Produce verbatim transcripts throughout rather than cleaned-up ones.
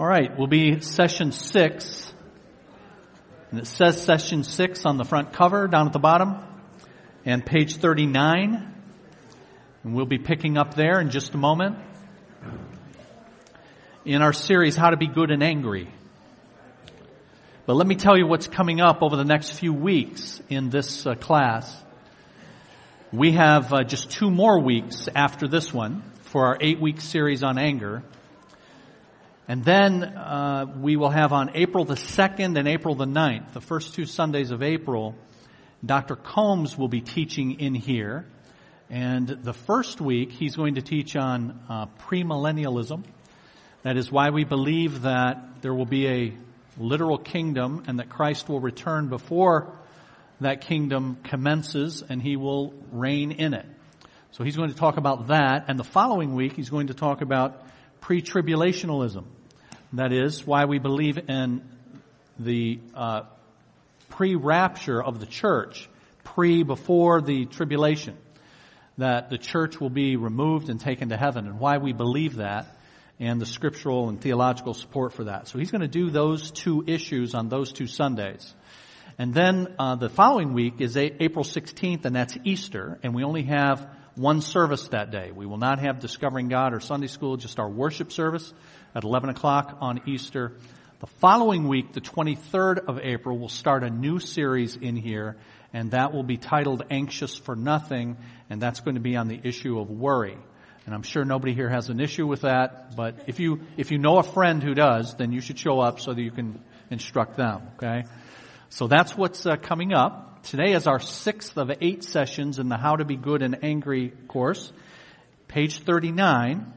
All right, we'll be session six. And it says session six on the front cover down at the bottom and page thirty-nine. And we'll be picking up there in just a moment. In our series, How to Be Good and Angry. But let me tell you what's coming up over the next few weeks in this uh, class. We have uh, just two more weeks after this one for our eight-week series on anger. And then uh, we will have on April the second and April the ninth, the first two Sundays of April, Doctor Combs will be teaching in here. And the first week, he's going to teach on uh, premillennialism. That is why we believe that there will be a literal kingdom and that Christ will return before that kingdom commences and he will reign in it. So he's going to talk about that. And the following week, he's going to talk about pre-tribulationalism. That is why we believe in the uh, pre-rapture of the church, pre before the tribulation, that the church will be removed and taken to heaven, and why we believe that, and the scriptural and theological support for that. So he's going to do those two issues on those two Sundays. And then uh, the following week is a- April sixteenth, and that's Easter, and we only have one service that day. We will not have Discovering God or Sunday school, just our worship service at eleven o'clock on Easter. The following week, the twenty-third of April, we'll start a new series in here, and that will be titled Anxious for Nothing, and that's going to be on the issue of worry. And I'm sure nobody here has an issue with that, but if you if you know a friend who does, then you should show up so that you can instruct them, okay? So that's what's uh, coming up. Today is our sixth of eight sessions in the How to Be Good and Angry course. Page thirty-nine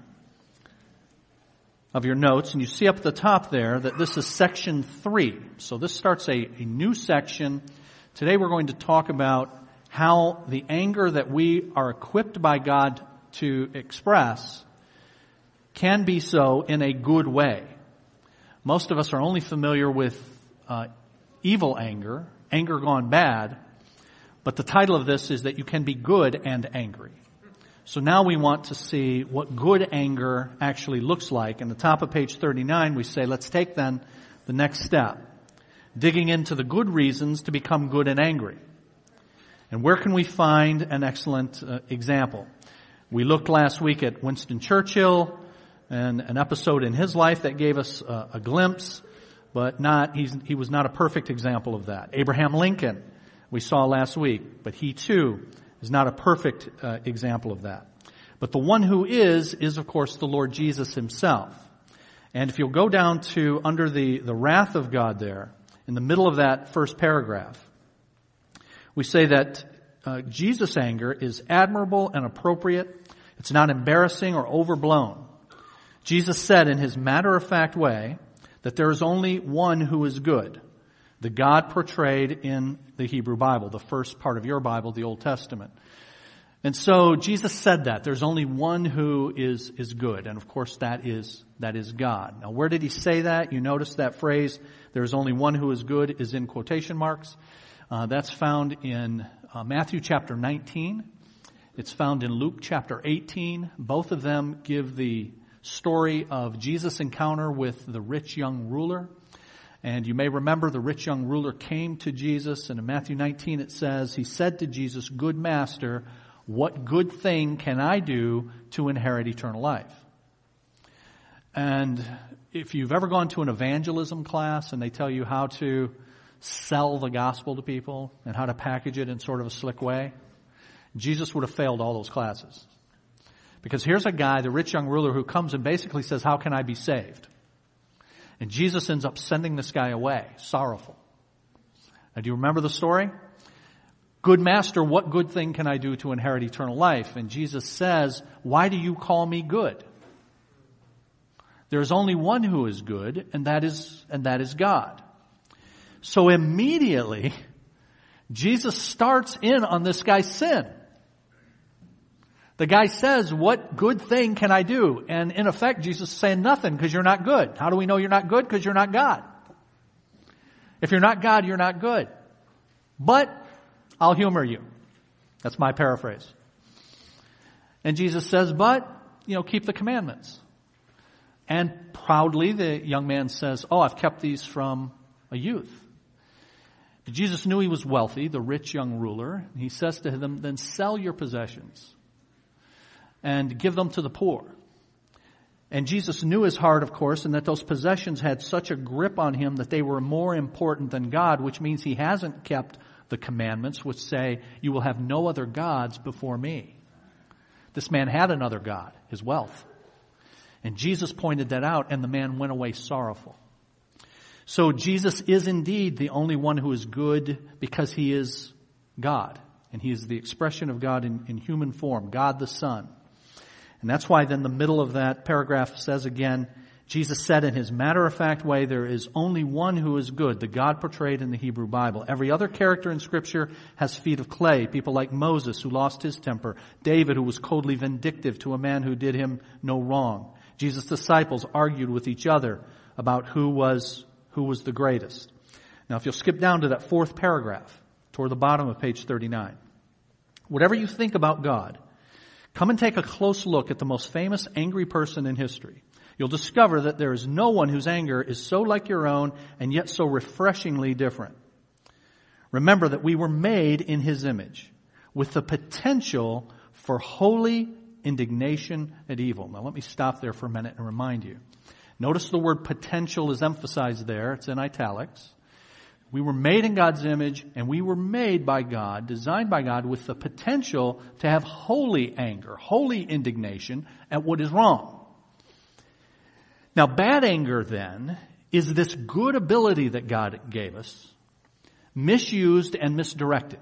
of your notes. And you see up at the top there that this is section three. So this starts a, a new section. Today we're going to talk about how the anger that we are equipped by God to express can be so in a good way. Most of us are only familiar with uh, evil anger. Anger gone bad, but the title of this is that you can be good and angry. So now we want to see what good anger actually looks like. And the top of page thirty-nine, we say, let's take then the next step, digging into the good reasons to become good and angry. And where can we find an excellent uh, example? We looked last week at Winston Churchill and an episode in his life that gave us uh, a glimpse. But not he's, he was not a perfect example of that. Abraham Lincoln, we saw last week, but he too is not a perfect uh, example of that. But the one who is, is of course the Lord Jesus himself. And if you'll go down to under the, the wrath of God there, in the middle of that first paragraph, we say that uh, Jesus' anger is admirable and appropriate. It's not embarrassing or overblown. Jesus said in his matter-of-fact way, that there is only one who is good, the God portrayed in the Hebrew Bible, the first part of your Bible, the Old Testament. And so Jesus said that there's only one who is is good, and of course that is that is God. Now where did he say that? You notice that phrase, there is only one who is good, is in quotation marks. Uh, that's found in uh, Matthew chapter nineteen. It's found in Luke chapter eighteen. Both of them give the story of Jesus' encounter with the rich young ruler. And you may remember the rich young ruler came to Jesus, and in Matthew nineteen it says, he said to Jesus, "Good master, what good thing can I do to inherit eternal life?" And if you've ever gone to an evangelism class and they tell you how to sell the gospel to people and how to package it in sort of a slick way, Jesus would have failed all those classes. Because here's a guy, the rich young ruler, who comes and basically says, how can I be saved? And Jesus ends up sending this guy away, sorrowful. Now, do you remember the story? Good master, what good thing can I do to inherit eternal life? And Jesus says, why do you call me good? There is only one who is good, and that is, and that is God. So immediately, Jesus starts in on this guy's sin. The guy says, what good thing can I do? And in effect, Jesus is saying nothing because you're not good. How do we know you're not good? Because you're not God. If you're not God, you're not good. But I'll humor you. That's my paraphrase. And Jesus says, but, you know, keep the commandments. And proudly, the young man says, oh, I've kept these from a youth. But Jesus knew he was wealthy, the rich young ruler. He says to them, then sell your possessions and give them to the poor. And Jesus knew his heart, of course, and that those possessions had such a grip on him that they were more important than God, which means he hasn't kept the commandments which say, you will have no other gods before me. This man had another god, his wealth. And Jesus pointed that out, and the man went away sorrowful. So Jesus is indeed the only one who is good because he is God. And he is the expression of God in, in human form, God the Son. And that's why then the middle of that paragraph says again, Jesus said in his matter-of-fact way, there is only one who is good, the God portrayed in the Hebrew Bible. Every other character in Scripture has feet of clay, people like Moses who lost his temper, David who was coldly vindictive to a man who did him no wrong. Jesus' disciples argued with each other about who was who was the greatest. Now, if you'll skip down to that fourth paragraph toward the bottom of page thirty-nine. Whatever you think about God, come and take a close look at the most famous angry person in history. You'll discover that there is no one whose anger is so like your own and yet so refreshingly different. Remember that we were made in his image with the potential for holy indignation at evil. Now let me stop there for a minute and remind you. Notice the word potential is emphasized there. It's in italics. We were made in God's image, and we were made by God, designed by God, with the potential to have holy anger, holy indignation at what is wrong. Now, bad anger, then, is this good ability that God gave us, misused and misdirected.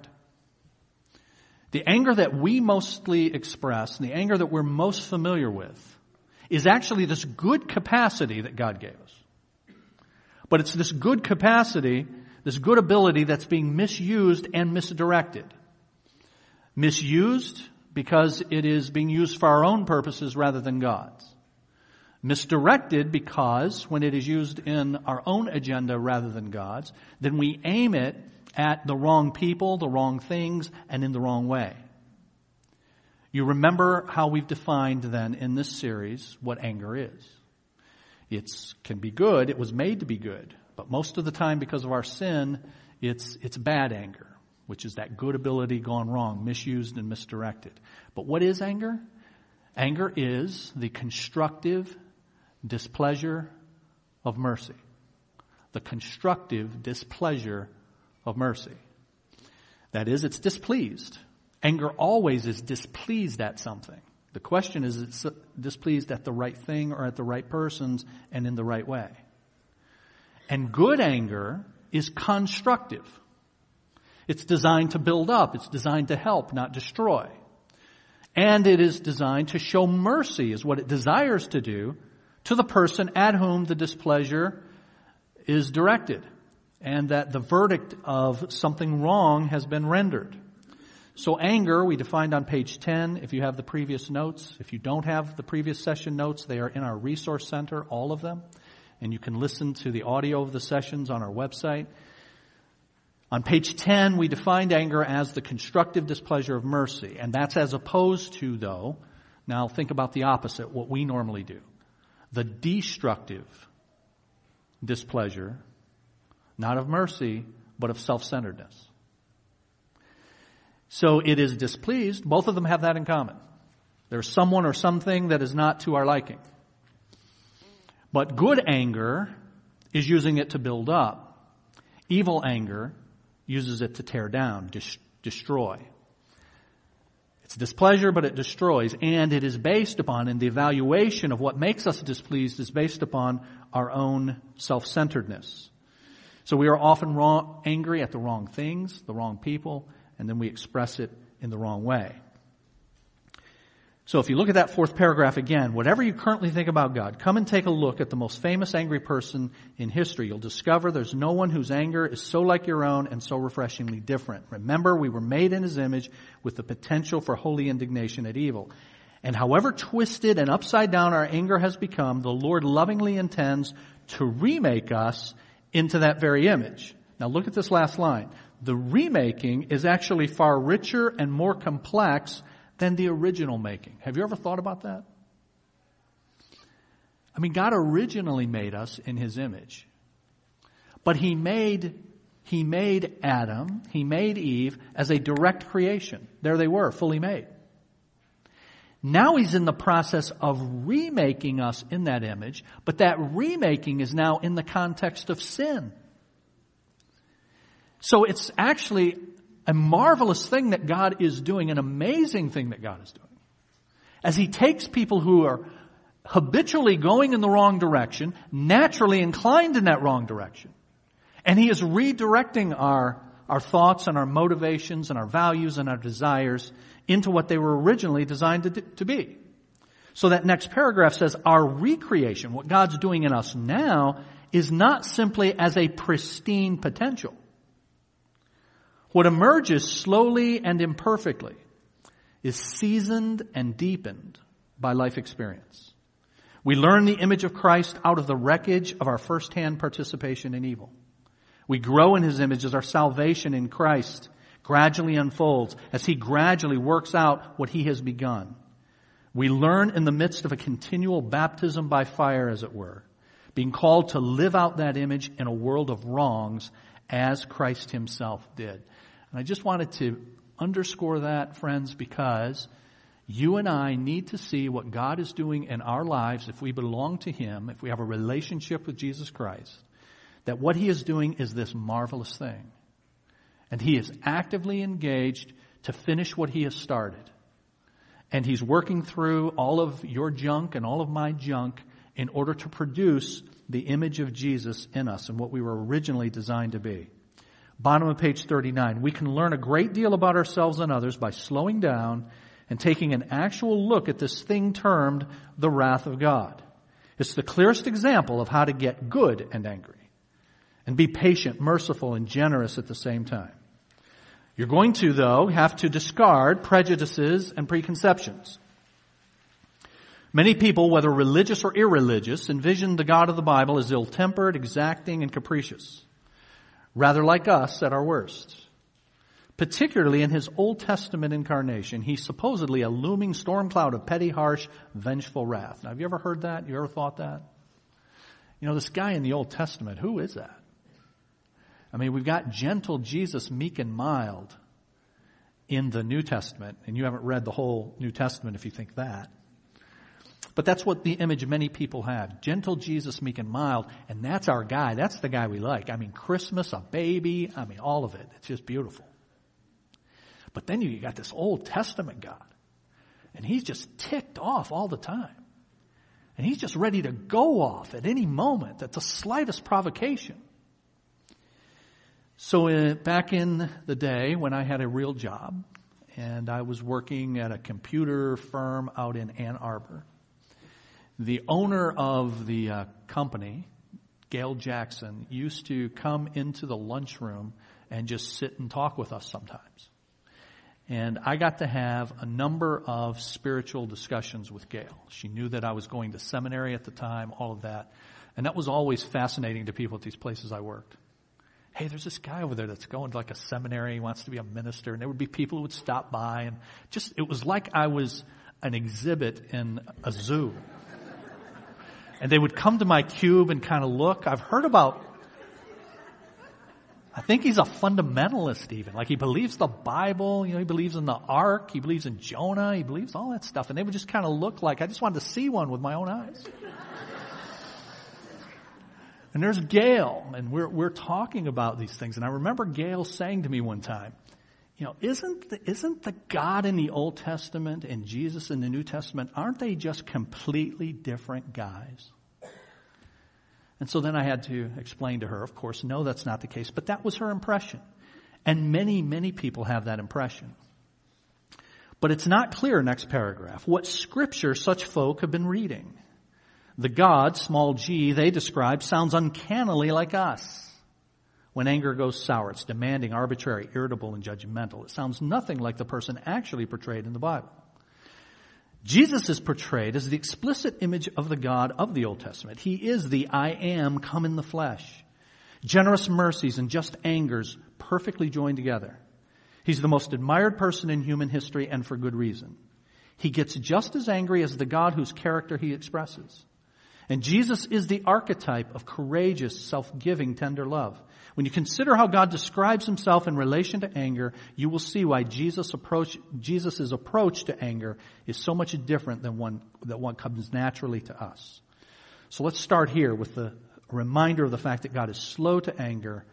The anger that we mostly express, and the anger that we're most familiar with, is actually this good capacity that God gave us. But it's this good capacity, this good ability that's being misused and misdirected. Misused because it is being used for our own purposes rather than God's. Misdirected because when it is used in our own agenda rather than God's, then we aim it at the wrong people, the wrong things, and in the wrong way. You remember how we've defined then in this series what anger is. It can be good, it was made to be good, but most of the time because of our sin, it's it's bad anger, which is that good ability gone wrong, misused and misdirected. But what is anger? Anger is the constructive displeasure of mercy. The constructive displeasure of mercy. That is, it's displeased. Anger always is displeased at something. The question is, is it displeased at the right thing or at the right persons and in the right way? And good anger is constructive. It's designed to build up. It's designed to help, not destroy. And it is designed to show mercy, is what it desires to do, to the person at whom the displeasure is directed, and that the verdict of something wrong has been rendered. So anger, we defined on page ten, if you have the previous notes. If you don't have the previous session notes, they are in our resource center, all of them. And you can listen to the audio of the sessions on our website. On page ten, we defined anger as the constructive displeasure of mercy. And that's as opposed to, though, now think about the opposite, what we normally do. The destructive displeasure, not of mercy, but of self-centeredness. So it is displeased. Both of them have that in common. There's someone or something that is not to our liking. But good anger is using it to build up. Evil anger uses it to tear down, dis- destroy. It's displeasure, but it destroys. And it is based upon, and the evaluation of what makes us displeased is based upon our own self-centeredness. So we are often wrong, angry at the wrong things, the wrong people, and then we express it in the wrong way. So if you look at that fourth paragraph again, whatever you currently think about God, come and take a look at the most famous angry person in history. You'll discover there's no one whose anger is so like your own and so refreshingly different. Remember, we were made in his image with the potential for holy indignation at evil. And however twisted and upside down our anger has become, the Lord lovingly intends to remake us into that very image. Now look at this last line. The remaking is actually far richer and more complex than the original making. Have you ever thought about that? I mean, God originally made us in his image. But he made he made Adam, he made Eve as a direct creation. There they were, fully made. Now he's in the process of remaking us in that image, but that remaking is now in the context of sin. So it's actually a marvelous thing that God is doing, an amazing thing that God is doing. As he takes people who are habitually going in the wrong direction, naturally inclined in that wrong direction, and he is redirecting our, our thoughts and our motivations and our values and our desires into what they were originally designed to, to be. So that next paragraph says our recreation, what God's doing in us now, is not simply as a pristine potential. What emerges slowly and imperfectly is seasoned and deepened by life experience. We learn the image of Christ out of the wreckage of our first-hand participation in evil. We grow in his image as our salvation in Christ gradually unfolds, as he gradually works out what he has begun. We learn in the midst of a continual baptism by fire, as it were, being called to live out that image in a world of wrongs as Christ himself did. And I just wanted to underscore that, friends, because you and I need to see what God is doing in our lives if we belong to him, if we have a relationship with Jesus Christ, that what he is doing is this marvelous thing. And he is actively engaged to finish what he has started. And he's working through all of your junk and all of my junk in order to produce the image of Jesus in us and what we were originally designed to be. Bottom of page thirty-nine, we can learn a great deal about ourselves and others by slowing down and taking an actual look at this thing termed the wrath of God. It's the clearest example of how to get good and angry and be patient, merciful, and generous at the same time. You're going to, though, have to discard prejudices and preconceptions. Many people, whether religious or irreligious, envision the God of the Bible as ill-tempered, exacting, and capricious, rather like us at our worst. Particularly in his Old Testament incarnation, he's supposedly a looming storm cloud of petty, harsh, vengeful wrath. Now, have you ever heard that? You ever thought that? You know, this guy in the Old Testament, who is that? I mean, we've got gentle Jesus, meek and mild in the New Testament, and you haven't read the whole New Testament if you think that. But that's what the image many people have. Gentle Jesus, meek and mild, and that's our guy. That's the guy we like. I mean, Christmas, a baby, I mean, all of it. It's just beautiful. But then you got this Old Testament God, and he's just ticked off all the time. And he's just ready to go off at any moment, at the slightest provocation. So uh, back in the day when I had a real job, and I was working at a computer firm out in Ann Arbor, the owner of the uh, company, Gail Jackson, used to come into the lunchroom and just sit and talk with us sometimes. And I got to have a number of spiritual discussions with Gail. She knew that I was going to seminary at the time, all of that. And that was always fascinating to people at these places I worked. Hey, there's this guy over there that's going to like a seminary. He wants to be a minister. And there would be people who would stop by. And just, it was like I was an exhibit in a zoo. And they would come to my cube and kind of look. I've heard about, I think he's a fundamentalist even. Like he believes the Bible, you know, he believes in the ark, he believes in Jonah, he believes all that stuff. And they would just kind of look like, I just wanted to see one with my own eyes. And there's Gail, and we're we're talking about these things. And I remember Gail saying to me one time, you know, isn't the, isn't the God in the Old Testament and Jesus in the New Testament, aren't they just completely different guys? And so then I had to explain to her, of course, no, that's not the case. But that was her impression. And many, many people have that impression. But it's not clear, next paragraph, what scripture such folk have been reading. The God, small g, they describe sounds uncannily like us. When anger goes sour, it's demanding, arbitrary, irritable, and judgmental. It sounds nothing like the person actually portrayed in the Bible. Jesus is portrayed as the explicit image of the God of the Old Testament. He is the I am come in the flesh. Generous mercies and just angers perfectly joined together. He's the most admired person in human history, and for good reason. He gets just as angry as the God whose character he expresses. And Jesus is the archetype of courageous, self-giving, tender love. When you consider how God describes himself in relation to anger, you will see why Jesus approach, Jesus' approach to anger is so much different than one that one comes naturally to us. So let's start here with the reminder of the fact that God is slow to anger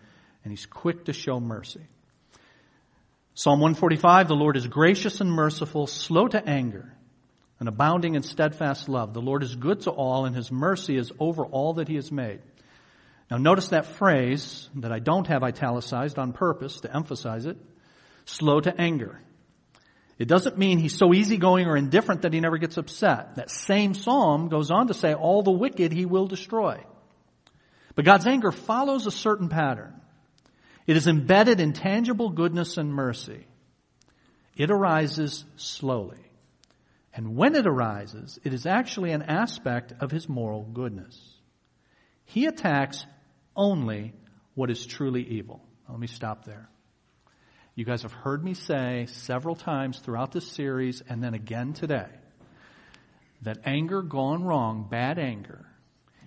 and he's quick to show mercy. Psalm one forty-five, the Lord is gracious and merciful, slow to anger, and abounding in steadfast love. The Lord is good to all, and his mercy is over all that he has made. Now notice that phrase that I don't have italicized on purpose to emphasize it, slow to anger. It doesn't mean he's so easygoing or indifferent that he never gets upset. That same psalm goes on to say, all the wicked he will destroy. But God's anger follows a certain pattern. It is embedded in tangible goodness and mercy. It arises slowly. And when it arises, it is actually an aspect of his moral goodness. He attacks only what is truly evil. Let me stop there. You guys have heard me say several times throughout this series and then again today that anger gone wrong, bad anger,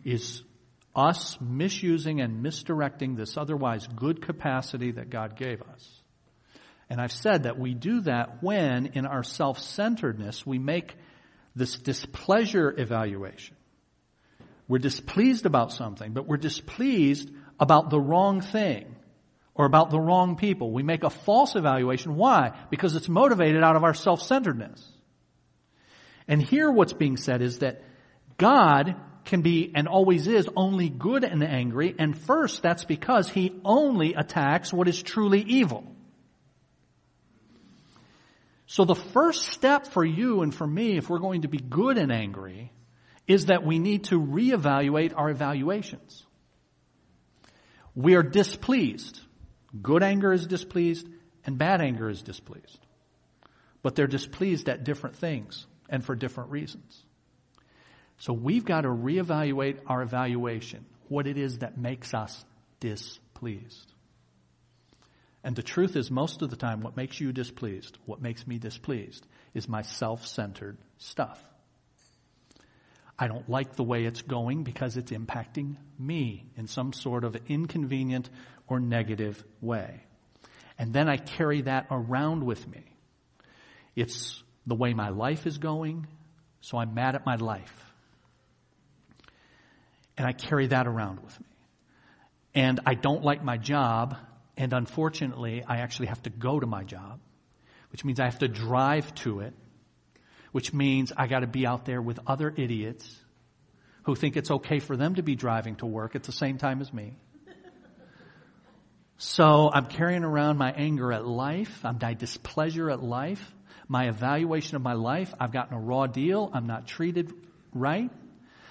is us misusing and misdirecting this otherwise good capacity that God gave us. And I've said that we do that when, in our self-centeredness, we make this displeasure evaluation. We're displeased about something, but we're displeased about the wrong thing or about the wrong people. We make a false evaluation. Why? Because it's motivated out of our self-centeredness. And here what's being said is that God can be and always is only good and angry. And first, that's because he only attacks what is truly evil. So the first step for you and for me, if we're going to be good and angry, is that we need to reevaluate our evaluations. We are displeased. Good anger is displeased and bad anger is displeased. But they're displeased at different things and for different reasons. So we've got to reevaluate our evaluation, what it is that makes us displeased. And the truth is, most of the time, what makes you displeased, what makes me displeased, is my self-centered stuff. I don't like the way it's going because it's impacting me in some sort of inconvenient or negative way. And then I carry that around with me. It's the way my life is going, so I'm mad at my life. And I carry that around with me. And I don't like my job, and unfortunately, I actually have to go to my job, which means I have to drive to it. Which means I got to be out there with other idiots who think it's okay for them to be driving to work at the same time as me. So I'm carrying around my anger at life, my displeasure at life, my evaluation of my life. I've gotten a raw deal. I'm not treated right.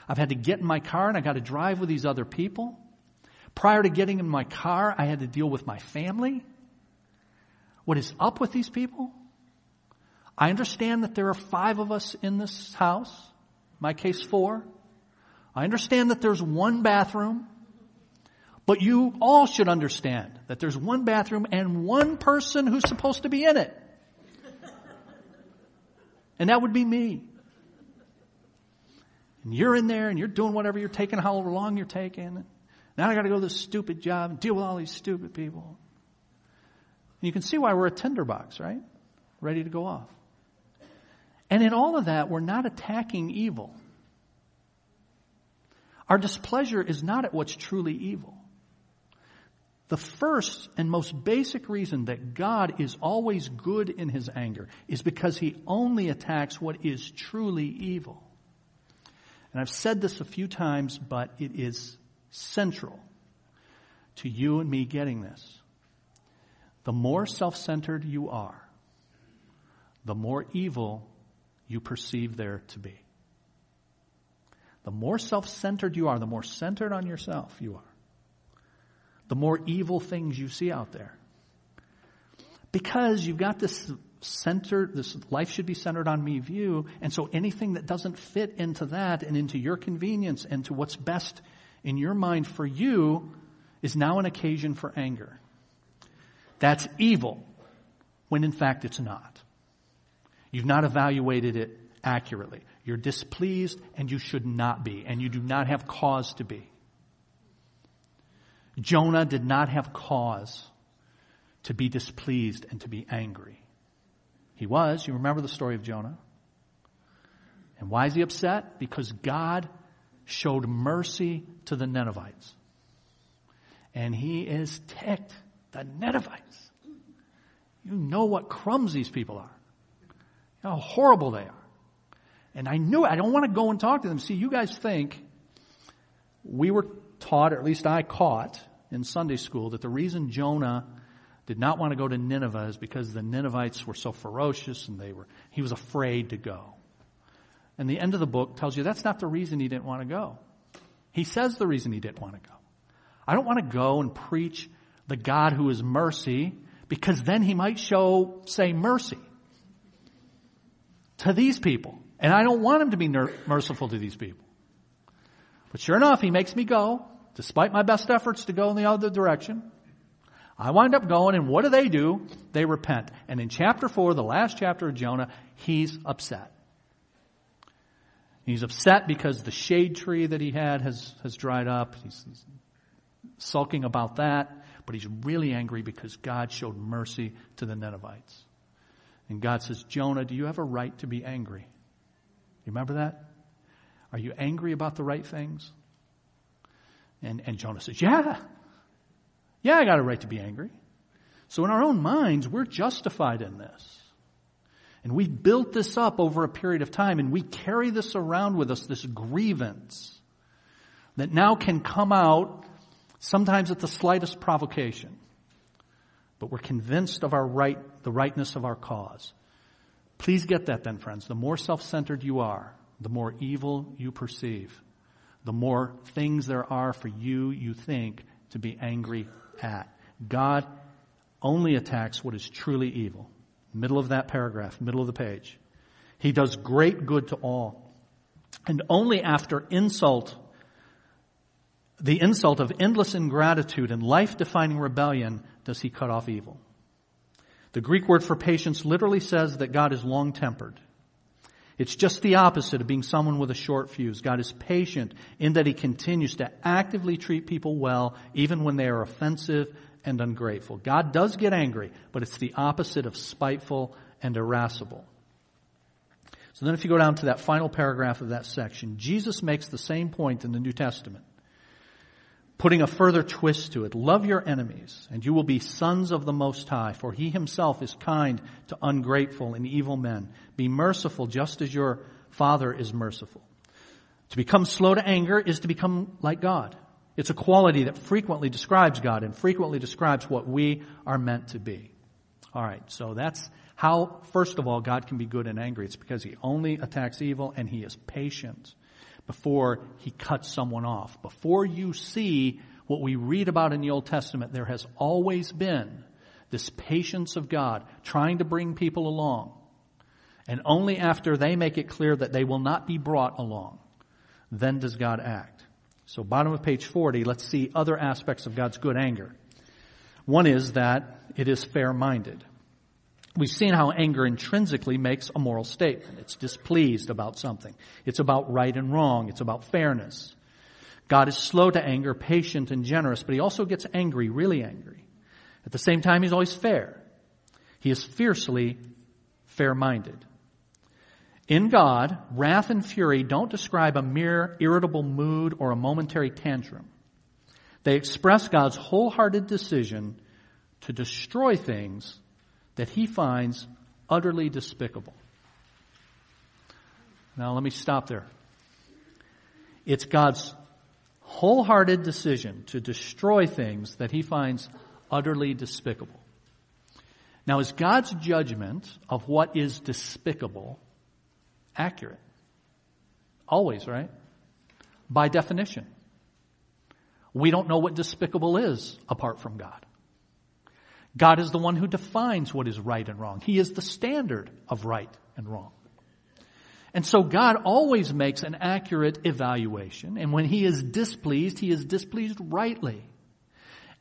I've had to get in my car and I got to drive with these other people. Prior to getting in my car, I had to deal with my family. What is up with these people? I understand that there are five of us in this house, my case four. I understand that there's one bathroom, but you all should understand that there's one bathroom and one person who's supposed to be in it. And that would be me. And you're in there and you're doing whatever you're taking, however long you're taking. Now I got to go to this stupid job and deal with all these stupid people. And you can see why we're a tinderbox, right? Ready to go off. And in all of that, we're not attacking evil. Our displeasure is not at what's truly evil. The first and most basic reason that God is always good in his anger is because he only attacks what is truly evil. And I've said this a few times, but it is central to you and me getting this. The more self-centered you are, the more evil you perceive there to be. The more self-centered you are, the more centered on yourself you are, the more evil things you see out there. Because you've got this centered, this life should be centered on me view, and so anything that doesn't fit into that and into your convenience and to what's best in your mind for you is now an occasion for anger. That's evil, when in fact it's not. You've not evaluated it accurately. You're displeased, and you should not be, and you do not have cause to be. Jonah did not have cause to be displeased and to be angry. He was. You remember the story of Jonah. And why is he upset? Because God showed mercy to the Ninevites. And he is ticked. The Ninevites. You know what crumbs these people are. You know how horrible they are. And I knew it. I don't want to go and talk to them. See, you guys think we were taught, or at least I caught in Sunday school, that the reason Jonah did not want to go to Nineveh is because the Ninevites were so ferocious and they were, he was afraid to go. And the end of the book tells you that's not the reason he didn't want to go. He says the reason he didn't want to go. I don't want to go and preach the God who is mercy, because then he might show, say, mercy to these people. And I don't want him to be ner- merciful to these people. But sure enough, he makes me go, despite my best efforts to go in the other direction. I wind up going, and what do they do? They repent. And in chapter four, the last chapter of Jonah, he's upset. He's upset because the shade tree that he had has, has dried up. He's, he's sulking about that. But he's really angry because God showed mercy to the Ninevites. And God says, Jonah, do you have a right to be angry? You remember that? Are you angry about the right things? And, and Jonah says, yeah. Yeah, I got a right to be angry. So in our own minds, we're justified in this. And we built this up over a period of time, and we carry this around with us, this grievance that now can come out sometimes at the slightest provocation. But we're convinced of our right, the rightness of our cause. Please get that then, friends. The more self-centered you are, the more evil you perceive, the more things there are for you, you think, to be angry at. God only attacks what is truly evil. Middle of that paragraph, middle of the page. He does great good to all. And only after insult, the insult of endless ingratitude and life-defining rebellion, does he cut off evil. The Greek word for patience literally says that God is long-tempered. It's just the opposite of being someone with a short fuse. God is patient in that he continues to actively treat people well, even when they are offensive and ungrateful. God does get angry, but it's the opposite of spiteful and irascible. So then if you go down to that final paragraph of that section, Jesus makes the same point in the New Testament, putting a further twist to it. Love your enemies, and you will be sons of the Most High, for he himself is kind to ungrateful and evil men. Be merciful just as your Father is merciful. To become slow to anger is to become like God. It's a quality that frequently describes God and frequently describes what we are meant to be. All right, so that's how, first of all, God can be good and angry. It's because he only attacks evil and he is patient before he cuts someone off. Before you see what we read about in the Old Testament, there has always been this patience of God trying to bring people along. And only after they make it clear that they will not be brought along, then does God act. So bottom of page forty, let's see other aspects of God's good anger. One is that it is fair-minded. We've seen how anger intrinsically makes a moral statement. It's displeased about something. It's about right and wrong. It's about fairness. God is slow to anger, patient and generous, but he also gets angry, really angry. At the same time, he's always fair. He is fiercely fair-minded. In God, wrath and fury don't describe a mere irritable mood or a momentary tantrum. They express God's wholehearted decision to destroy things that he finds utterly despicable. Now let me stop there. It's God's wholehearted decision to destroy things that he finds utterly despicable. Now, is God's judgment of what is despicable accurate? Always, right? By definition. We don't know what despicable is apart from God. God is the one who defines what is right and wrong. He is the standard of right and wrong. And so God always makes an accurate evaluation. And when he is displeased, he is displeased rightly.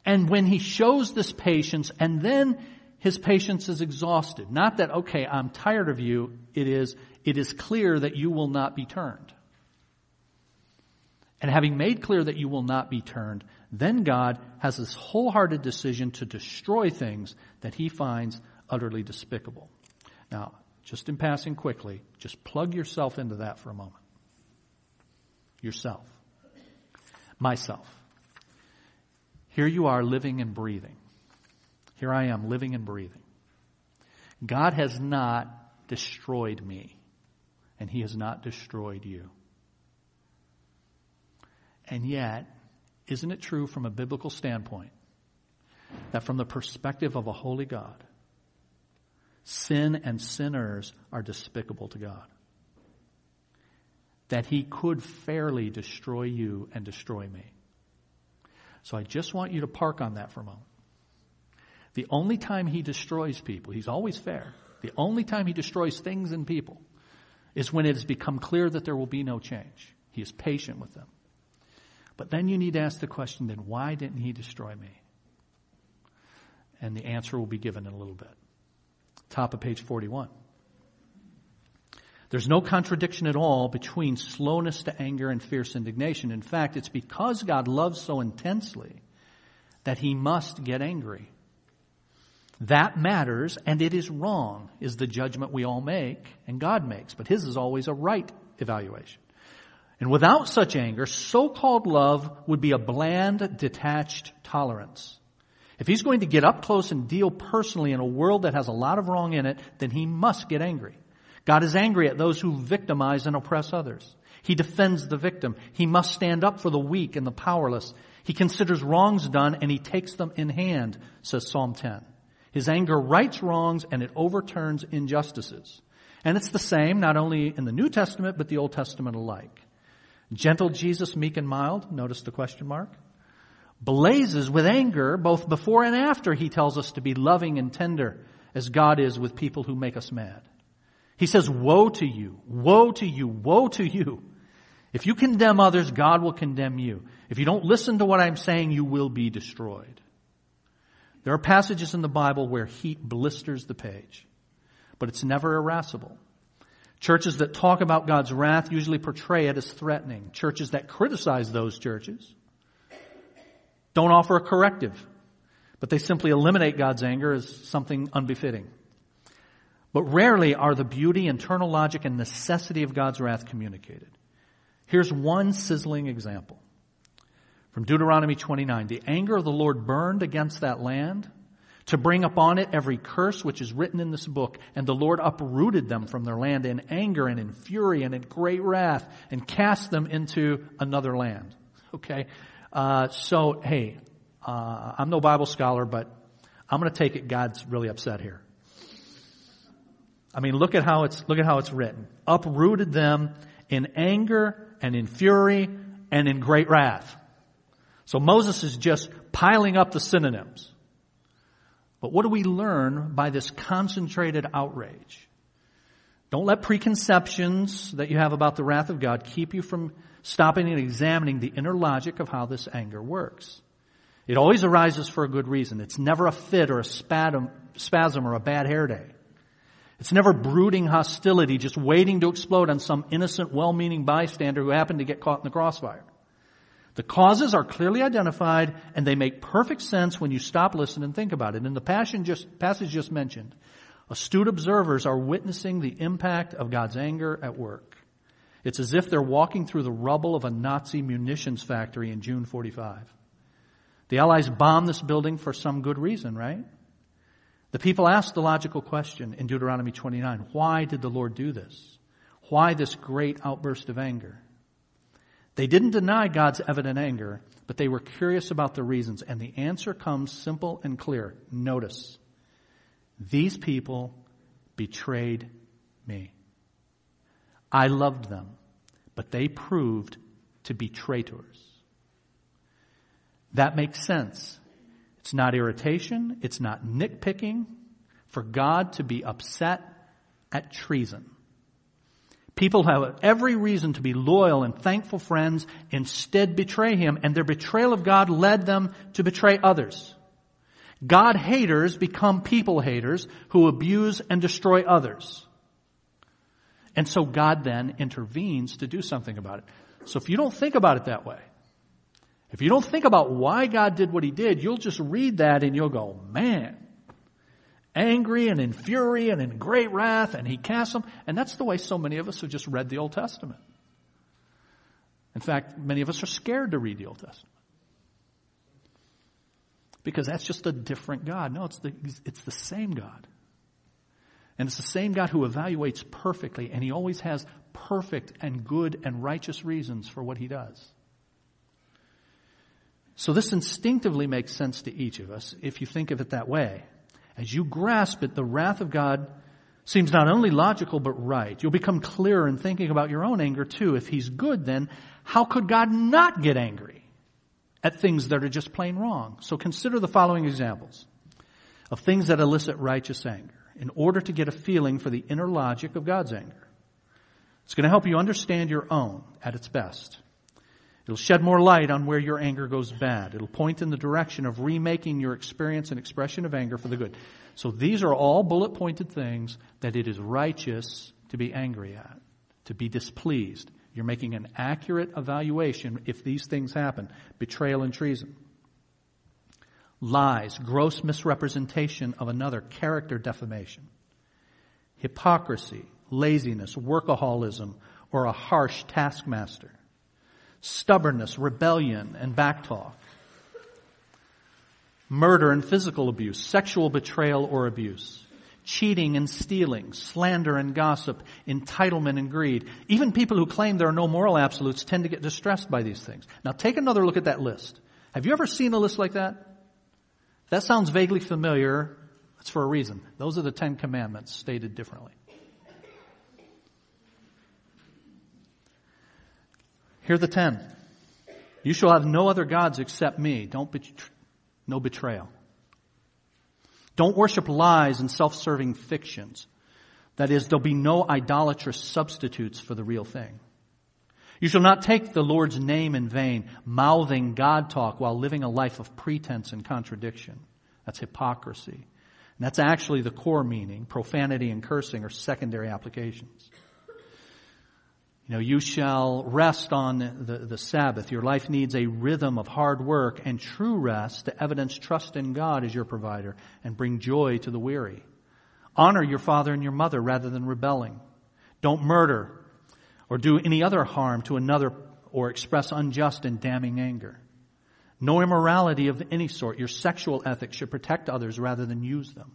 And when he shows this patience, and then his patience is exhausted. Not that, okay, I'm tired of you. It is, it is clear that you will not be turned. And having made clear that you will not be turned, then God has this wholehearted decision to destroy things that he finds utterly despicable. Now, just in passing quickly, just plug yourself into that for a moment. Yourself. Myself. Here you are living and breathing. Here I am living and breathing. God has not destroyed me, and he has not destroyed you. And yet, isn't it true from a biblical standpoint that from the perspective of a holy God, sin and sinners are despicable to God? That he could fairly destroy you and destroy me. So I just want you to park on that for a moment. The only time he destroys people, he's always fair. The only time he destroys things and people is when it has become clear that there will be no change. He is patient with them. But then you need to ask the question, then why didn't he destroy me? And the answer will be given in a little bit. Top of page forty-one. There's no contradiction at all between slowness to anger and fierce indignation. In fact, it's because God loves so intensely that he must get angry. That matters, and it is wrong, is the judgment we all make and God makes. But his is always a right evaluation. And without such anger, so-called love would be a bland, detached tolerance. If he's going to get up close and deal personally in a world that has a lot of wrong in it, then he must get angry. God is angry at those who victimize and oppress others. He defends the victim. He must stand up for the weak and the powerless. He considers wrongs done and he takes them in hand, says Psalm ten. His anger rights wrongs and it overturns injustices. And it's the same not only in the New Testament but the Old Testament alike. Gentle Jesus, meek and mild, notice the question mark, blazes with anger both before and after he tells us to be loving and tender as God is with people who make us mad. He says, woe to you, woe to you, woe to you. If you condemn others, God will condemn you. If you don't listen to what I'm saying, you will be destroyed. There are passages in the Bible where heat blisters the page, but it's never irascible. Churches that talk about God's wrath usually portray it as threatening. Churches that criticize those churches don't offer a corrective, but they simply eliminate God's anger as something unbefitting. But rarely are the beauty, internal logic, and necessity of God's wrath communicated. Here's one sizzling example. From Deuteronomy twenty-nine, the anger of the Lord burned against that land to bring upon it every curse which is written in this book. And the Lord uprooted them from their land in anger and in fury and in great wrath and cast them into another land. Okay? Uh, so, hey, uh, I'm no Bible scholar, but I'm going to take it God's really upset here. I mean, look at how it's, look at how it's written. Uprooted them in anger and in fury and in great wrath. So Moses is just piling up the synonyms. But what do we learn by this concentrated outrage? Don't let preconceptions that you have about the wrath of God keep you from stopping and examining the inner logic of how this anger works. It always arises for a good reason. It's never a fit or a spasm or a bad hair day. It's never brooding hostility just waiting to explode on some innocent, well-meaning bystander who happened to get caught in the crossfire. The causes are clearly identified, and they make perfect sense when you stop, listen, and think about it. In the passion just, passage just mentioned, astute observers are witnessing the impact of God's anger at work. It's as if they're walking through the rubble of a Nazi munitions factory in June forty-five. The Allies bombed this building for some good reason, right? The people asked the logical question in Deuteronomy twenty-nine, why did the Lord do this? Why this great outburst of anger? They didn't deny God's evident anger, but they were curious about the reasons, and the answer comes simple and clear. Notice, these people betrayed me. I loved them, but they proved to be traitors. That makes sense. It's not irritation. It's not nitpicking for God to be upset at treason. People have every reason to be loyal and thankful friends, instead betray him, and their betrayal of God led them to betray others. God haters become people haters who abuse and destroy others. And so God then intervenes to do something about it. So if you don't think about it that way, if you don't think about why God did what he did, you'll just read that and you'll go, man, angry and in fury and in great wrath, and he cast them. And that's the way so many of us have just read the Old Testament. In fact, many of us are scared to read the Old Testament because that's just a different God. No, it's the, it's the same God. And it's the same God who evaluates perfectly, and he always has perfect and good and righteous reasons for what he does. So this instinctively makes sense to each of us if you think of it that way. As you grasp it, the wrath of God seems not only logical but right. You'll become clearer in thinking about your own anger too. If he's good, then how could God not get angry at things that are just plain wrong? So consider the following examples of things that elicit righteous anger in order to get a feeling for the inner logic of God's anger. It's going to help you understand your own at its best. It'll shed more light on where your anger goes bad. It'll point in the direction of remaking your experience and expression of anger for the good. So these are all bullet-pointed things that it is righteous to be angry at, to be displeased. You're making an accurate evaluation if these things happen. Betrayal and treason. Lies, gross misrepresentation of another, character defamation. Hypocrisy, laziness, workaholism, or a harsh taskmaster. Stubbornness, rebellion, and backtalk. Murder and physical abuse, sexual betrayal or abuse, cheating and stealing, slander and gossip, entitlement and greed. Even people who claim there are no moral absolutes tend to get distressed by these things. Now take another look at that list. Have you ever seen a list like that? That sounds vaguely familiar. That's for a reason. Those are the Ten Commandments stated differently. Here are the ten. You shall have no other gods except me. Don't betray, no betrayal. Don't worship lies and self-serving fictions. That is, there'll be no idolatrous substitutes for the real thing. You shall not take the Lord's name in vain, mouthing God talk while living a life of pretense and contradiction. That's hypocrisy. And that's actually the core meaning. Profanity and cursing are secondary applications. You know, you shall rest on the, the Sabbath. Your life needs a rhythm of hard work and true rest to evidence trust in God as your provider and bring joy to the weary. Honor your father and your mother rather than rebelling. Don't murder or do any other harm to another or express unjust and damning anger. No immorality of any sort. Your sexual ethics should protect others rather than use them.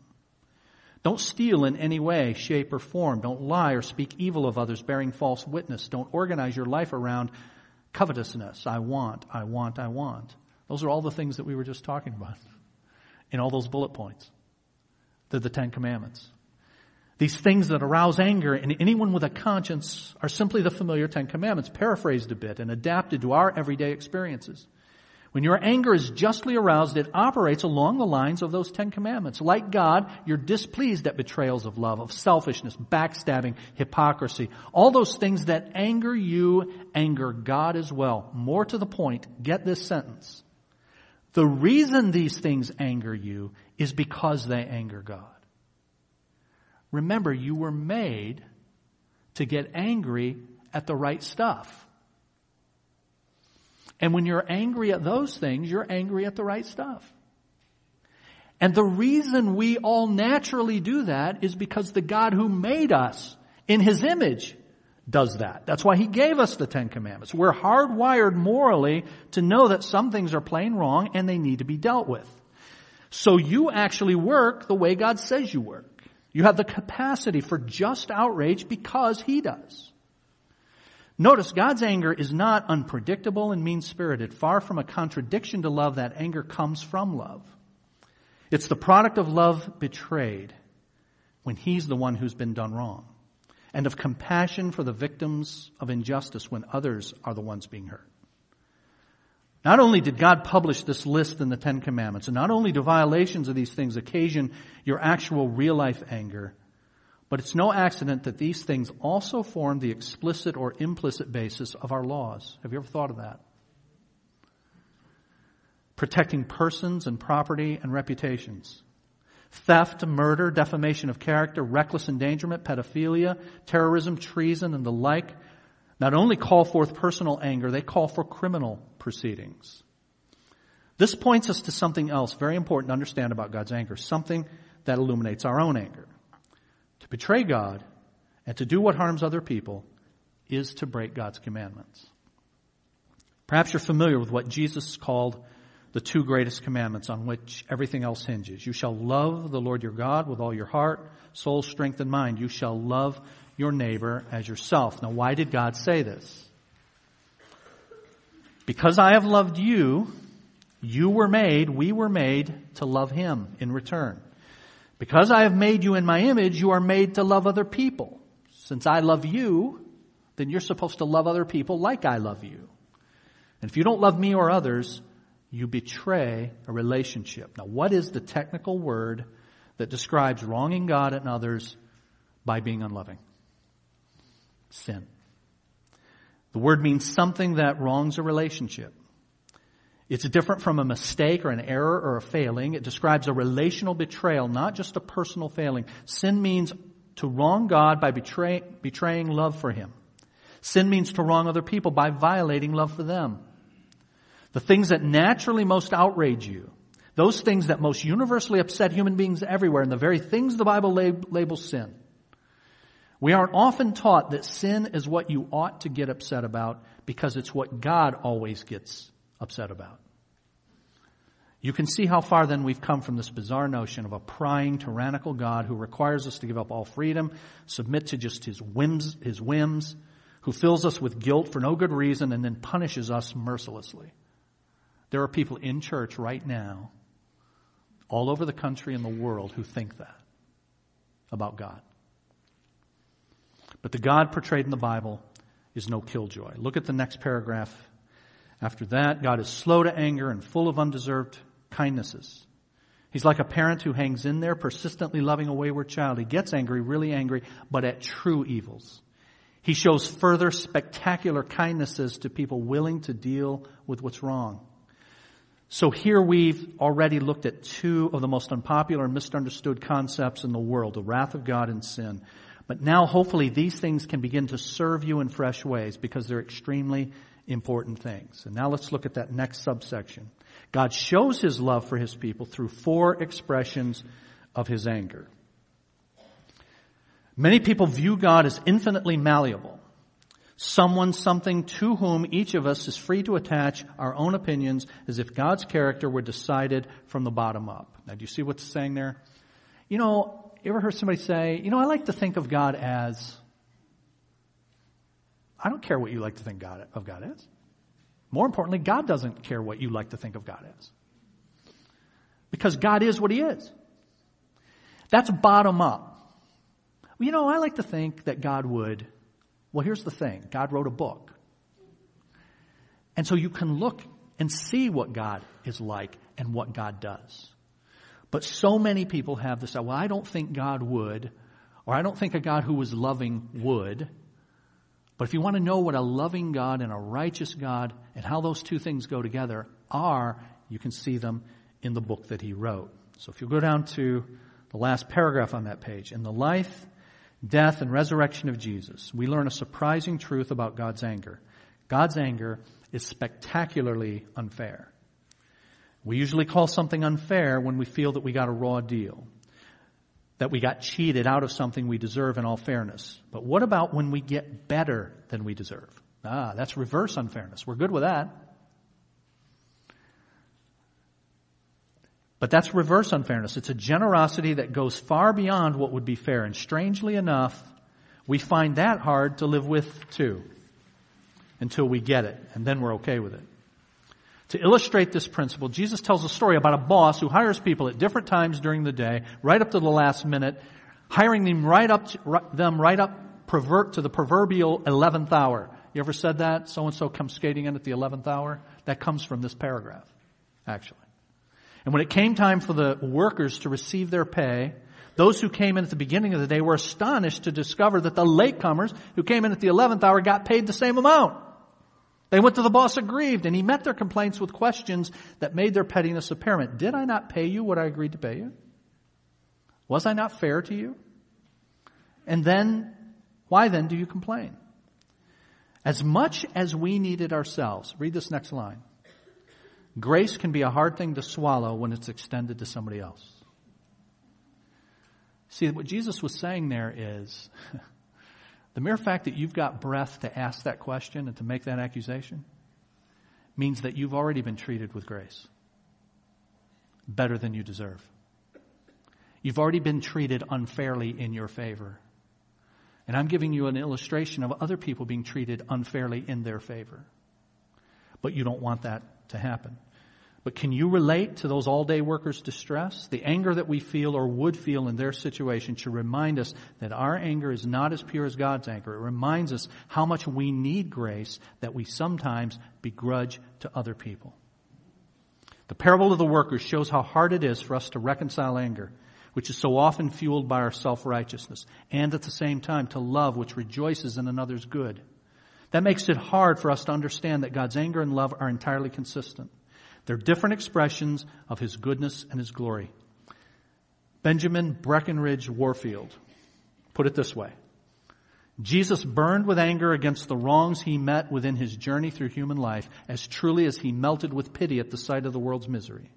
Don't steal in any way, shape, or form. Don't lie or speak evil of others, bearing false witness. Don't organize your life around covetousness. I want, I want, I want. Those are all the things that we were just talking about in all those bullet points. They're the Ten Commandments. These things that arouse anger in anyone with a conscience are simply the familiar Ten Commandments, paraphrased a bit and adapted to our everyday experiences. When your anger is justly aroused, it operates along the lines of those Ten Commandments. Like God, you're displeased at betrayals of love, of selfishness, backstabbing, hypocrisy. All those things that anger you, anger God as well. More to the point, get this sentence. The reason these things anger you is because they anger God. Remember, you were made to get angry at the right stuff. And when you're angry at those things, you're angry at the right stuff. And the reason we all naturally do that is because the God who made us in his image does that. That's why he gave us the Ten Commandments. We're hardwired morally to know that some things are plain wrong and they need to be dealt with. So you actually work the way God says you work. You have the capacity for just outrage because he does. Notice God's anger is not unpredictable and mean-spirited. Far from a contradiction to love, that anger comes from love. It's the product of love betrayed when he's the one who's been done wrong, and of compassion for the victims of injustice when others are the ones being hurt. Not only did God publish this list in the Ten Commandments, and not only do violations of these things occasion your actual real-life anger, but it's no accident that these things also form the explicit or implicit basis of our laws. Have you ever thought of that? Protecting persons and property and reputations. theft, murder, defamation of character, reckless endangerment, pedophilia, terrorism, treason, and the like, not only call forth personal anger, they call for criminal proceedings. This points us to something else very important to understand about God's anger, something that illuminates our own anger. To betray God and to do what harms other people is to break God's commandments. Perhaps you're familiar with what Jesus called the two greatest commandments on which everything else hinges. You shall love the Lord your God with all your heart, soul, strength, and mind. You shall love your neighbor as yourself. Now, why did God say this? Because I have loved you, you were made, we were made to love him in return. Because I have made you in my image, you are made to love other people. Since I love you, then you're supposed to love other people like I love you. And if you don't love me or others, you betray a relationship. Now, what is the technical word that describes wronging God and others by being unloving? Sin. The word means something that wrongs a relationship. It's different from a mistake or an error or a failing. It describes a relational betrayal, not just a personal failing. Sin means to wrong God by betray, betraying love for him. Sin means to wrong other people by violating love for them. The things that naturally most outrage you, those things that most universally upset human beings everywhere, and the very things the Bible lab- labels sin. We aren't often taught that sin is what you ought to get upset about because it's what God always gets upset about. You can see how far then we've come from this bizarre notion of a prying, tyrannical God who requires us to give up all freedom, submit to just his whims, his whims, who fills us with guilt for no good reason and then punishes us mercilessly. There are people in church right now, all over the country and the world, who think that about God. But the God portrayed in the Bible is no killjoy. Look at the next paragraph. After that, God is slow to anger and full of undeserved kindnesses. He's like a parent who hangs in there, persistently loving a wayward child. He gets angry, really angry, but at true evils. He shows further spectacular kindnesses to people willing to deal with what's wrong. So here we've already looked at two of the most unpopular and misunderstood concepts in the world, the wrath of God and sin. But now hopefully these things can begin to serve you in fresh ways because they're extremely important things. And now let's look at that next subsection. God shows his love for his people through four expressions of his anger. Many people view God as infinitely malleable, someone, something to whom each of us is free to attach our own opinions as if God's character were decided from the bottom up. Now, do you see what's saying there? You know, you ever heard somebody say, you know, I like to think of God as... I don't care what you like to think God, of God as. More importantly, God doesn't care what you like to think of God as. Because God is what he is. That's bottom up. You know, I like to think that God would... Well, here's the thing. God wrote a book. And so you can look and see what God is like and what God does. But so many people have this, well, I don't think God would, or I don't think a God who was loving would. But if you want to know what a loving God and a righteous God and how those two things go together are, you can see them in the book that he wrote. So if you go down to the last paragraph on that page, in the life, death, and resurrection of Jesus, we learn a surprising truth about God's anger. God's anger is spectacularly unfair. We usually call something unfair when we feel that we got a raw deal, that we got cheated out of something we deserve in all fairness. But what about when we get better than we deserve? Ah, that's reverse unfairness. We're good with that. But that's reverse unfairness. It's a generosity that goes far beyond what would be fair. And strangely enough, we find that hard to live with too, until we get it, and then we're okay with it. To illustrate this principle, Jesus tells a story about a boss who hires people at different times during the day, right up to the last minute, hiring them right up, them right up pervert to the proverbial eleventh hour. You ever said that? So-and-so comes skating in at the eleventh hour? That comes from this paragraph, actually. And when it came time for the workers to receive their pay, those who came in at the beginning of the day were astonished to discover that the latecomers who came in at the eleventh hour got paid the same amount. They went to the boss aggrieved, and he met their complaints with questions that made their pettiness apparent. Did I not pay you what I agreed to pay you? Was I not fair to you? And then, why then do you complain? As much as we needed ourselves, read this next line. Grace can be a hard thing to swallow when it's extended to somebody else. See, what Jesus was saying there is, the mere fact that you've got breath to ask that question and to make that accusation means that you've already been treated with grace better than you deserve. You've already been treated unfairly in your favor. And I'm giving you an illustration of other people being treated unfairly in their favor. But you don't want that to happen. But can you relate to those all-day workers' distress? The anger that we feel or would feel in their situation should remind us that our anger is not as pure as God's anger. It reminds us how much we need grace that we sometimes begrudge to other people. The parable of the workers shows how hard it is for us to reconcile anger, which is so often fueled by our self-righteousness, and at the same time to love, which rejoices in another's good. That makes it hard for us to understand that God's anger and love are entirely consistent. They're different expressions of His goodness and His glory. Benjamin Breckinridge Warfield put it this way. Jesus burned with anger against the wrongs He met within His journey through human life as truly as He melted with pity at the sight of the world's misery.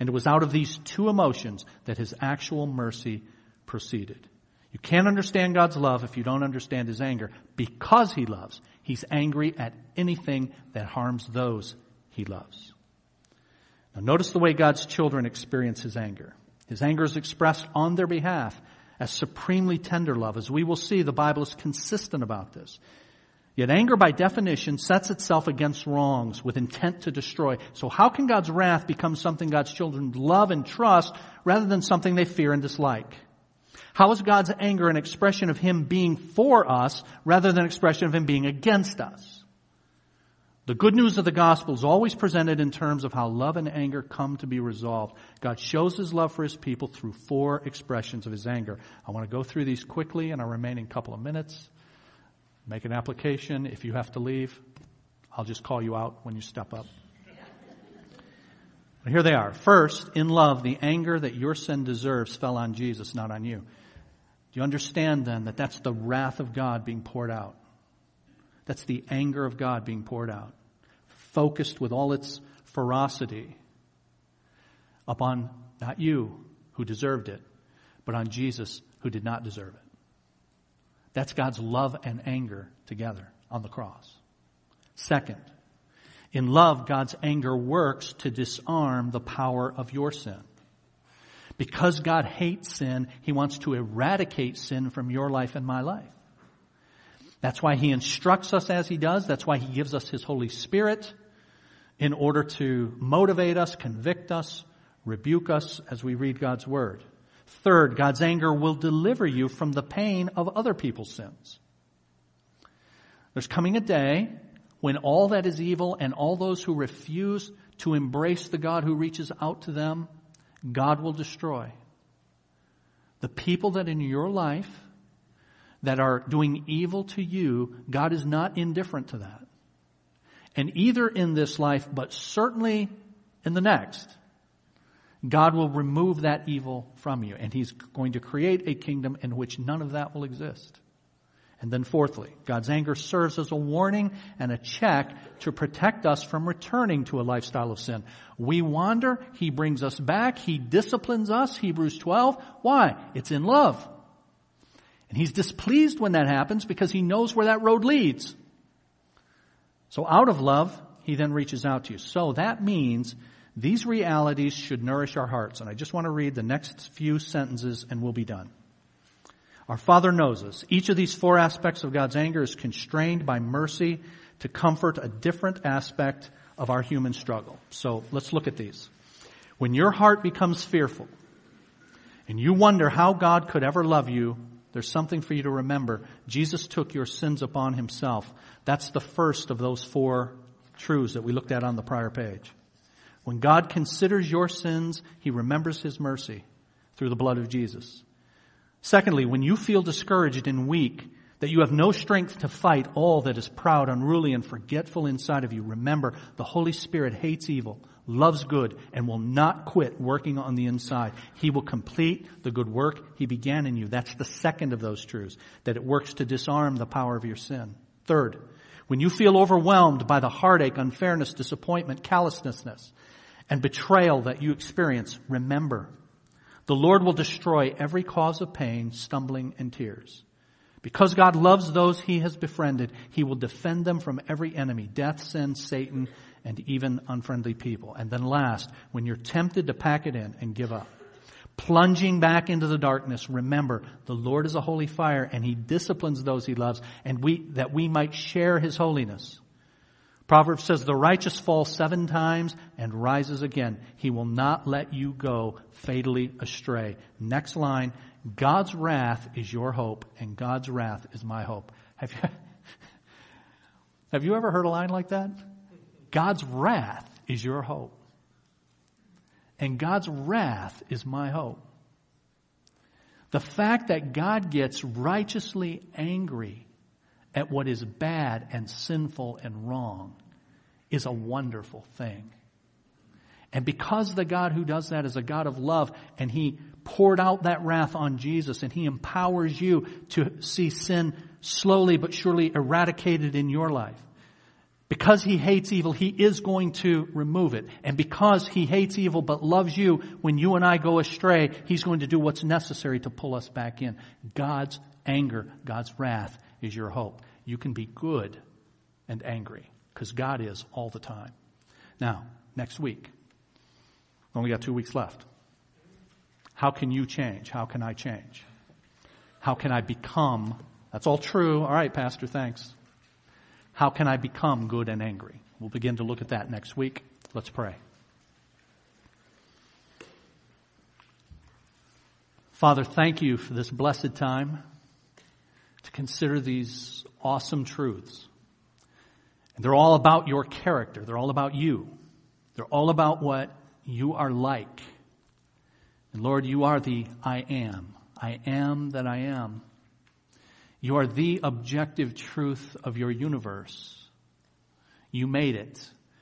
And it was out of these two emotions that His actual mercy proceeded. You can't understand God's love if you don't understand His anger. Because He loves, He's angry at anything that harms those He loves. Notice the way God's children experience His anger. His anger is expressed on their behalf as supremely tender love. As we will see, the Bible is consistent about this. Yet anger, by definition, sets itself against wrongs with intent to destroy. So how can God's wrath become something God's children love and trust rather than something they fear and dislike? How is God's anger an expression of Him being for us rather than an expression of Him being against us? The good news of the gospel is always presented in terms of how love and anger come to be resolved. God shows His love for His people through four expressions of His anger. I want to go through these quickly in our remaining couple of minutes. Make an application. If you have to leave, I'll just call you out when you step up. But here they are. First, in love, the anger that your sin deserves fell on Jesus, not on you. Do you understand then that that's the wrath of God being poured out? That's the anger of God being poured out, focused with all its ferocity upon not you who deserved it, but on Jesus who did not deserve it. That's God's love and anger together on the cross. Second, in love, God's anger works to disarm the power of your sin. Because God hates sin, He wants to eradicate sin from your life and my life. That's why He instructs us as He does. That's why He gives us His Holy Spirit in order to motivate us, convict us, rebuke us as we read God's Word. Third, God's anger will deliver you from the pain of other people's sins. There's coming a day when all that is evil and all those who refuse to embrace the God who reaches out to them, God will destroy. The people that in your life that are doing evil to you, God is not indifferent to that. And either in this life, but certainly in the next, God will remove that evil from you. And He's going to create a kingdom in which none of that will exist. And then fourthly, God's anger serves as a warning and a check to protect us from returning to a lifestyle of sin. We wander, He brings us back, He disciplines us, Hebrews twelve. Why? It's in love. And He's displeased when that happens because He knows where that road leads. So out of love, He then reaches out to you. So that means these realities should nourish our hearts. And I just want to read the next few sentences and we'll be done. Our Father knows us. Each of these four aspects of God's anger is constrained by mercy to comfort a different aspect of our human struggle. So let's look at these. When your heart becomes fearful and you wonder how God could ever love you, there's something for you to remember. Jesus took your sins upon Himself. That's the first of those four truths that we looked at on the prior page. When God considers your sins, He remembers His mercy through the blood of Jesus. Secondly, when you feel discouraged and weak, that you have no strength to fight all that is proud, unruly, and forgetful inside of you, remember the Holy Spirit hates evil, loves good, and will not quit working on the inside. He will complete the good work he began in you. That's the second of those truths, that it works to disarm the power of your sin. Third, when you feel overwhelmed by the heartache, unfairness, disappointment, callousness, and betrayal that you experience, remember, the Lord will destroy every cause of pain, stumbling, and tears. Because God loves those he has befriended, he will defend them from every enemy, death, sin, Satan, and even unfriendly people. And then last, when you're tempted to pack it in and give up, plunging back into the darkness, remember, the Lord is a holy fire, and he disciplines those he loves, and we that we might share his holiness. Proverbs says, the righteous falls seven times and rises again. He will not let you go fatally astray. Next line, God's wrath is your hope, and God's wrath is my hope. Have you, have you ever heard a line like that? God's wrath is your hope, and God's wrath is my hope. The fact that God gets righteously angry at what is bad and sinful and wrong is a wonderful thing. And because the God who does that is a God of love, and he poured out that wrath on Jesus, and he empowers you to see sin slowly but surely eradicated in your life. Because he hates evil, he is going to remove it. And because he hates evil but loves you, when you and I go astray, he's going to do what's necessary to pull us back in. God's anger, God's wrath is your hope. You can be good and angry because God is all the time. Now, next week, only got two weeks left. How can you change? How can I change? How can I become? That's all true. All right, Pastor, thanks. How can I become good and angry? We'll begin to look at that next week. Let's pray. Father, thank you for this blessed time to consider these awesome truths. And they're all about your character. They're all about you. They're all about what you are like. And Lord, you are the I am. I am that I am. You are the objective truth of your universe. You made it,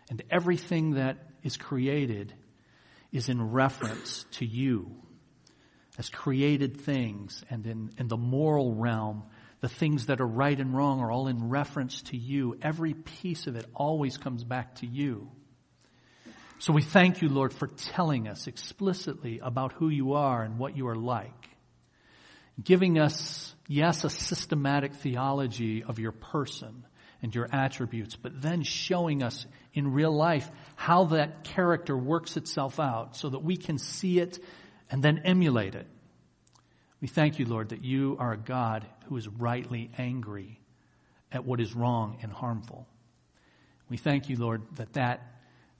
and everything that is created is in reference to you as created things, and in, in the moral realm, the things that are right and wrong are all in reference to you. Every piece of it always comes back to you. So we thank you, Lord, for telling us explicitly about who you are and what you are like, giving us, yes, a systematic theology of your person and your attributes, but then showing us in real life how that character works itself out so that we can see it and then emulate it. We thank you, Lord, that you are a God who is rightly angry at what is wrong and harmful. We thank you, Lord, that that,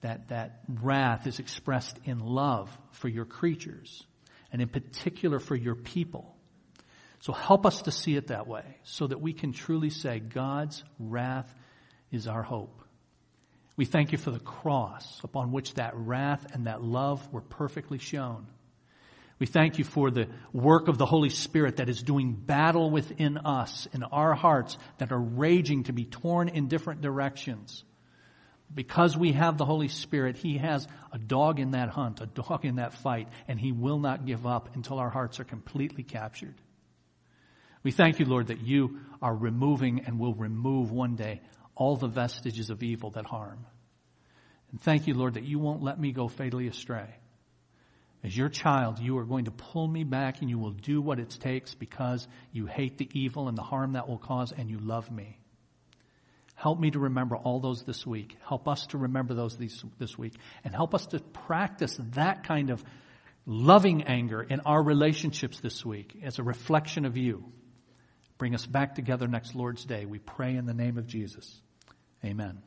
that, that wrath is expressed in love for your creatures and in particular for your people. So help us to see it that way so that we can truly say God's wrath is our hope. We thank you for the cross upon which that wrath and that love were perfectly shown. We thank you for the work of the Holy Spirit that is doing battle within us, in our hearts that are raging to be torn in different directions. Because we have the Holy Spirit, he has a dog in that hunt, a dog in that fight, and he will not give up until our hearts are completely captured. We thank you, Lord, that you are removing and will remove one day all the vestiges of evil that harm. And thank you, Lord, that you won't let me go fatally astray. As your child, you are going to pull me back, and you will do what it takes because you hate the evil and the harm that will cause, and you love me. Help me to remember all those this week. Help us to remember those these, this week. And help us to practice that kind of loving anger in our relationships this week as a reflection of you. Bring us back together next Lord's Day. We pray in the name of Jesus. Amen.